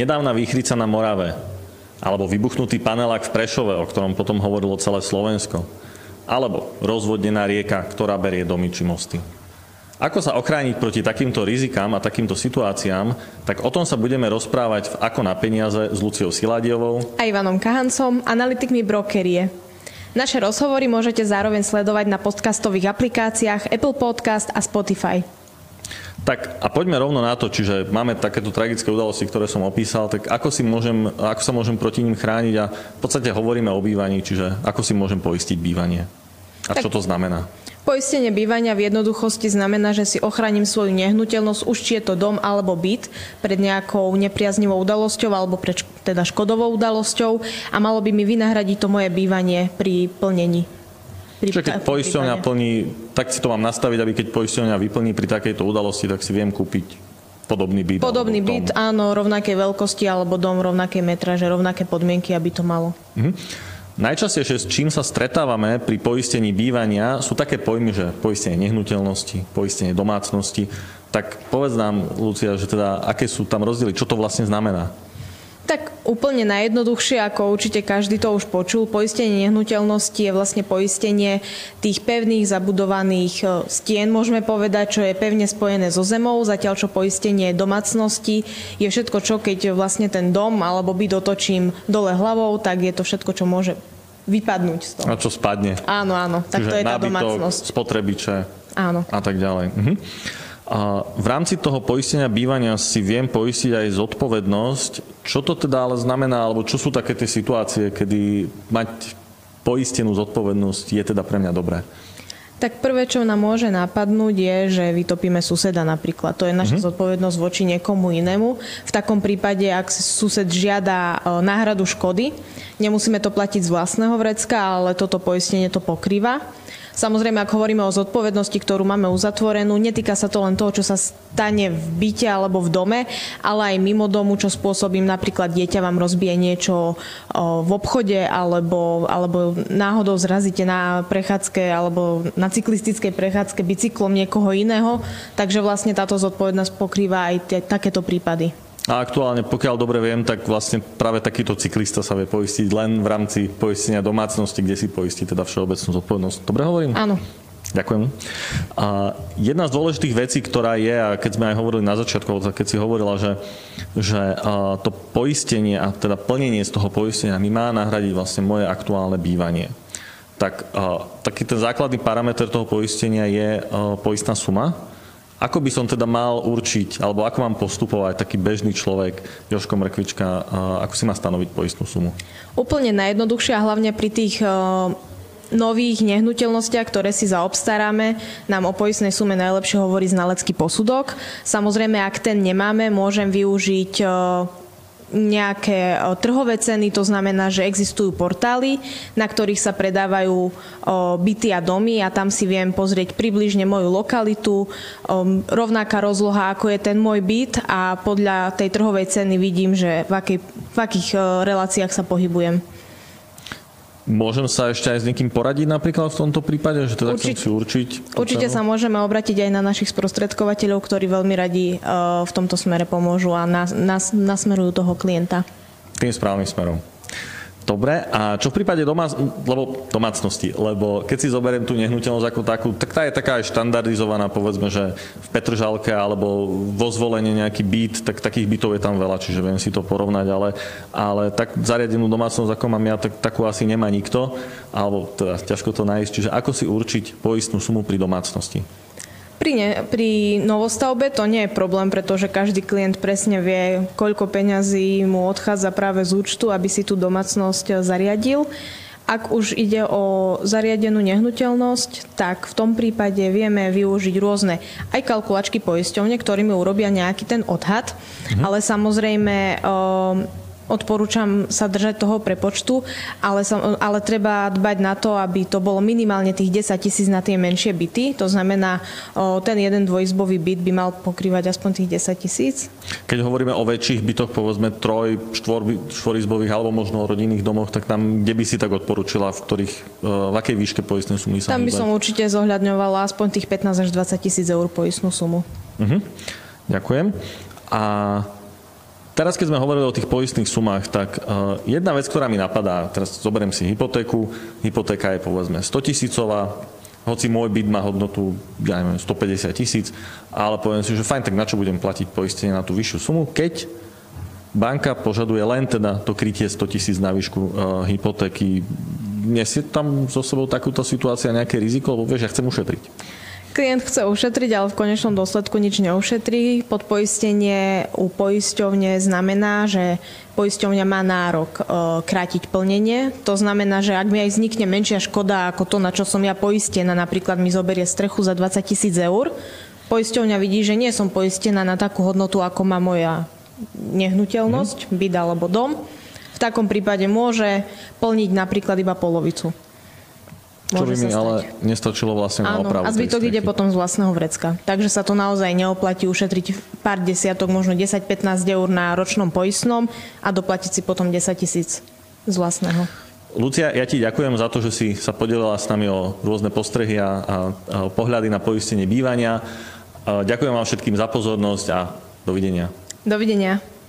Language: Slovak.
Nedávna výchrica na Morave, alebo vybuchnutý panelák v Prešove, o ktorom potom hovorilo celé Slovensko, alebo rozvodnená rieka, ktorá berie domy či mosty. Ako sa ochrániť proti takýmto rizikám a takýmto situáciám, tak o tom sa budeme rozprávať v Ako na peniaze s Luciou Siladiovou a Ivanom Kahancom, analytikmi Brokerie. Naše rozhovory môžete zároveň sledovať na podcastových aplikáciách Apple Podcast a Spotify. Tak a poďme rovno na to, čiže máme takéto tragické udalosti, ktoré som opísal, tak ako sa môžem proti ním chrániť a v podstate hovoríme o bývaní, čiže ako si môžem poistiť bývanie a tak, čo to znamená? Poistenie bývania v jednoduchosti znamená, že si ochránim svoju nehnuteľnosť, už či je to dom alebo byt, pred nejakou nepriaznivou udalosťou alebo pred škodovou udalosťou a malo by mi vynahradiť to moje bývanie pri plnení. Čiže keď poisťovňa plní, tak si to mám nastaviť, aby keď poisťovňa vyplní pri takejto udalosti, tak si viem kúpiť podobný byt. Podobný byt, áno, rovnakej veľkosti alebo dom rovnakej metraže, rovnaké podmienky, aby to malo. Najčastejšie, s čím sa stretávame pri poistení bývania, sú také pojmy, že poistenie nehnuteľnosti, poistenie domácnosti. Tak povedz nám, Lucia, že teda aké sú tam rozdiely, čo to vlastne znamená? Tak úplne najjednoduchšie, ako určite každý to už počul, poistenie nehnuteľnosti je vlastne poistenie tých pevných zabudovaných stien, môžeme povedať, čo je pevne spojené so zemou, zatiaľ čo poistenie domácnosti je všetko, čo keď vlastne ten dom alebo byt dotočím dole hlavou, tak je to všetko, čo môže vypadnúť z toho. A čo spadne. Áno, áno, tak čiže to je tá domácnosť. Spotrebiče, áno. A tak ďalej. Mhm. A v rámci toho poistenia bývania si viem poistiť aj zodpovednosť. Čo to teda ale znamená, alebo čo sú také tie situácie, kedy mať poistenú zodpovednosť je teda pre mňa dobré? Tak prvé, čo nám môže napadnúť, je, že vytopíme suseda napríklad. To je naša zodpovednosť voči niekomu inému. V takom prípade, ak sused žiada náhradu škody, nemusíme to platiť z vlastného vrecka, ale toto poistenie to pokrýva. Samozrejme, ak hovoríme o zodpovednosti, ktorú máme uzatvorenú, netýka sa to len toho, čo sa stane v byte alebo v dome, ale aj mimo domu, čo spôsobím, napríklad dieťa vám rozbije niečo v obchode alebo náhodou zrazíte na prechádzke alebo na cyklistickej prechádzke bicyklom niekoho iného, takže vlastne táto zodpovednosť pokrýva aj takéto prípady. A aktuálne, pokiaľ dobre viem, tak vlastne práve takýto cyklista sa vie poistiť len v rámci poistenia domácnosti, kde si poistí teda všeobecnú zodpovednosť. Dobre hovorím? Áno. Ďakujem. A jedna z dôležitých vecí, ktorá je, a keď sme aj hovorili na začiatku, keď si hovorila, že to poistenie a teda plnenie z toho poistenia mi má nahradiť vlastne moje aktuálne bývanie. Tak taký ten základný parameter toho poistenia je poistná suma. Ako by som teda mal určiť, alebo ako mám postupovať taký bežný človek, Jožko Mrkvička, ako si má stanoviť poistnú sumu? Úplne najjednoduchšie a hlavne pri tých nových nehnuteľnostiach, ktoré si zaobstaráme, nám o poistnej sume najlepšie hovorí znalecký posudok. Samozrejme, ak ten nemáme, môžem využiť nejaké trhové ceny, to znamená, že existujú portály, na ktorých sa predávajú byty a domy a tam si viem pozrieť približne moju lokalitu, rovnaká rozloha, ako je ten môj byt a podľa tej trhovej ceny vidím, že v akých reláciách sa pohybujem. Môžem sa ešte aj s niekým poradiť napríklad v tomto prípade, že teda chcem si určiť? Určite sa môžeme obrátiť aj na našich sprostredkovateľov, ktorí veľmi radi v tomto smere pomôžu a nasmerujú toho klienta. Tým správnym smerom. Dobre, a čo v prípade domácnosti? Lebo keď si zoberiem tú nehnuteľnosť ako takú, tak tá je taká aj štandardizovaná, povedzme, že v Petržalke alebo vo Zvolene nejaký byt, tak takých bytov je tam veľa, čiže viem si to porovnať, ale tak zariadenú domácnosť, ako mám ja, tak takú asi nemá nikto, alebo teda ťažko to nájsť, čiže ako si určiť poistnú sumu pri domácnosti? Pri novostavbe to nie je problém, pretože každý klient presne vie, koľko peňazí mu odchádza práve z účtu, aby si tú domácnosť zariadil. Ak už ide o zariadenú nehnuteľnosť, tak v tom prípade vieme využiť rôzne aj kalkulačky poisťovne, ktorými urobia nejaký ten odhad, ale samozrejme odporúčam sa držať toho prepočtu, ale treba dbať na to, aby to bolo minimálne tých 10 000 na tie menšie byty. To znamená, ten jeden dvojizbový byt by mal pokrývať aspoň tých 10 000. Keď hovoríme o väčších bytoch, povedzme štvorizbových alebo možno o rodinných domoch, tak tam, kde by si tak odporúčila, v akej výške poistnej sumy sa hýbať? Tam by som určite zohľadňovala aspoň tých 15 až 20 000 eur poistnú sumu. Ďakujem. A Teraz, keď sme hovorili o tých poistných sumách, tak jedna vec, ktorá mi napadá, teraz zoberiem si hypotéku, hypotéka je povedzme 100 000, hoci môj byt má hodnotu, ja neviem, 150 000, ale poviem si, že fajn, tak na čo budem platiť poistenie na tú vyššiu sumu, keď banka požaduje len teda to krytie 100 000 na výšku hypotéky. Nesie tam so sebou takúto situácia nejaké riziko, lebo vieš, ja chcem ušetriť. Klient chce ušetriť, ale v konečnom dôsledku nič neušetrí. Podpoistenie u poisťovne znamená, že poisťovňa má nárok krátiť plnenie. To znamená, že ak mi aj vznikne menšia škoda ako to, na čo som ja poistená, napríklad mi zoberie strechu za 20 000 eur, poisťovňa vidí, že nie som poistená na takú hodnotu, ako má moja nehnuteľnosť, byt alebo dom. V takom prípade môže plniť napríklad iba polovicu. Čo by mi ale nestačilo vlastne na opravu. Áno, a zbytok ide potom z vlastného vrecka. Takže sa to naozaj neoplatí ušetriť pár desiatok, možno 10-15 eur na ročnom poistnom a doplatiť si potom 10 000 z vlastného. Lucia, ja ti ďakujem za to, že si sa podelila s nami o rôzne postrehy a pohľady na poistenie bývania. Ďakujem vám všetkým za pozornosť a dovidenia. Dovidenia.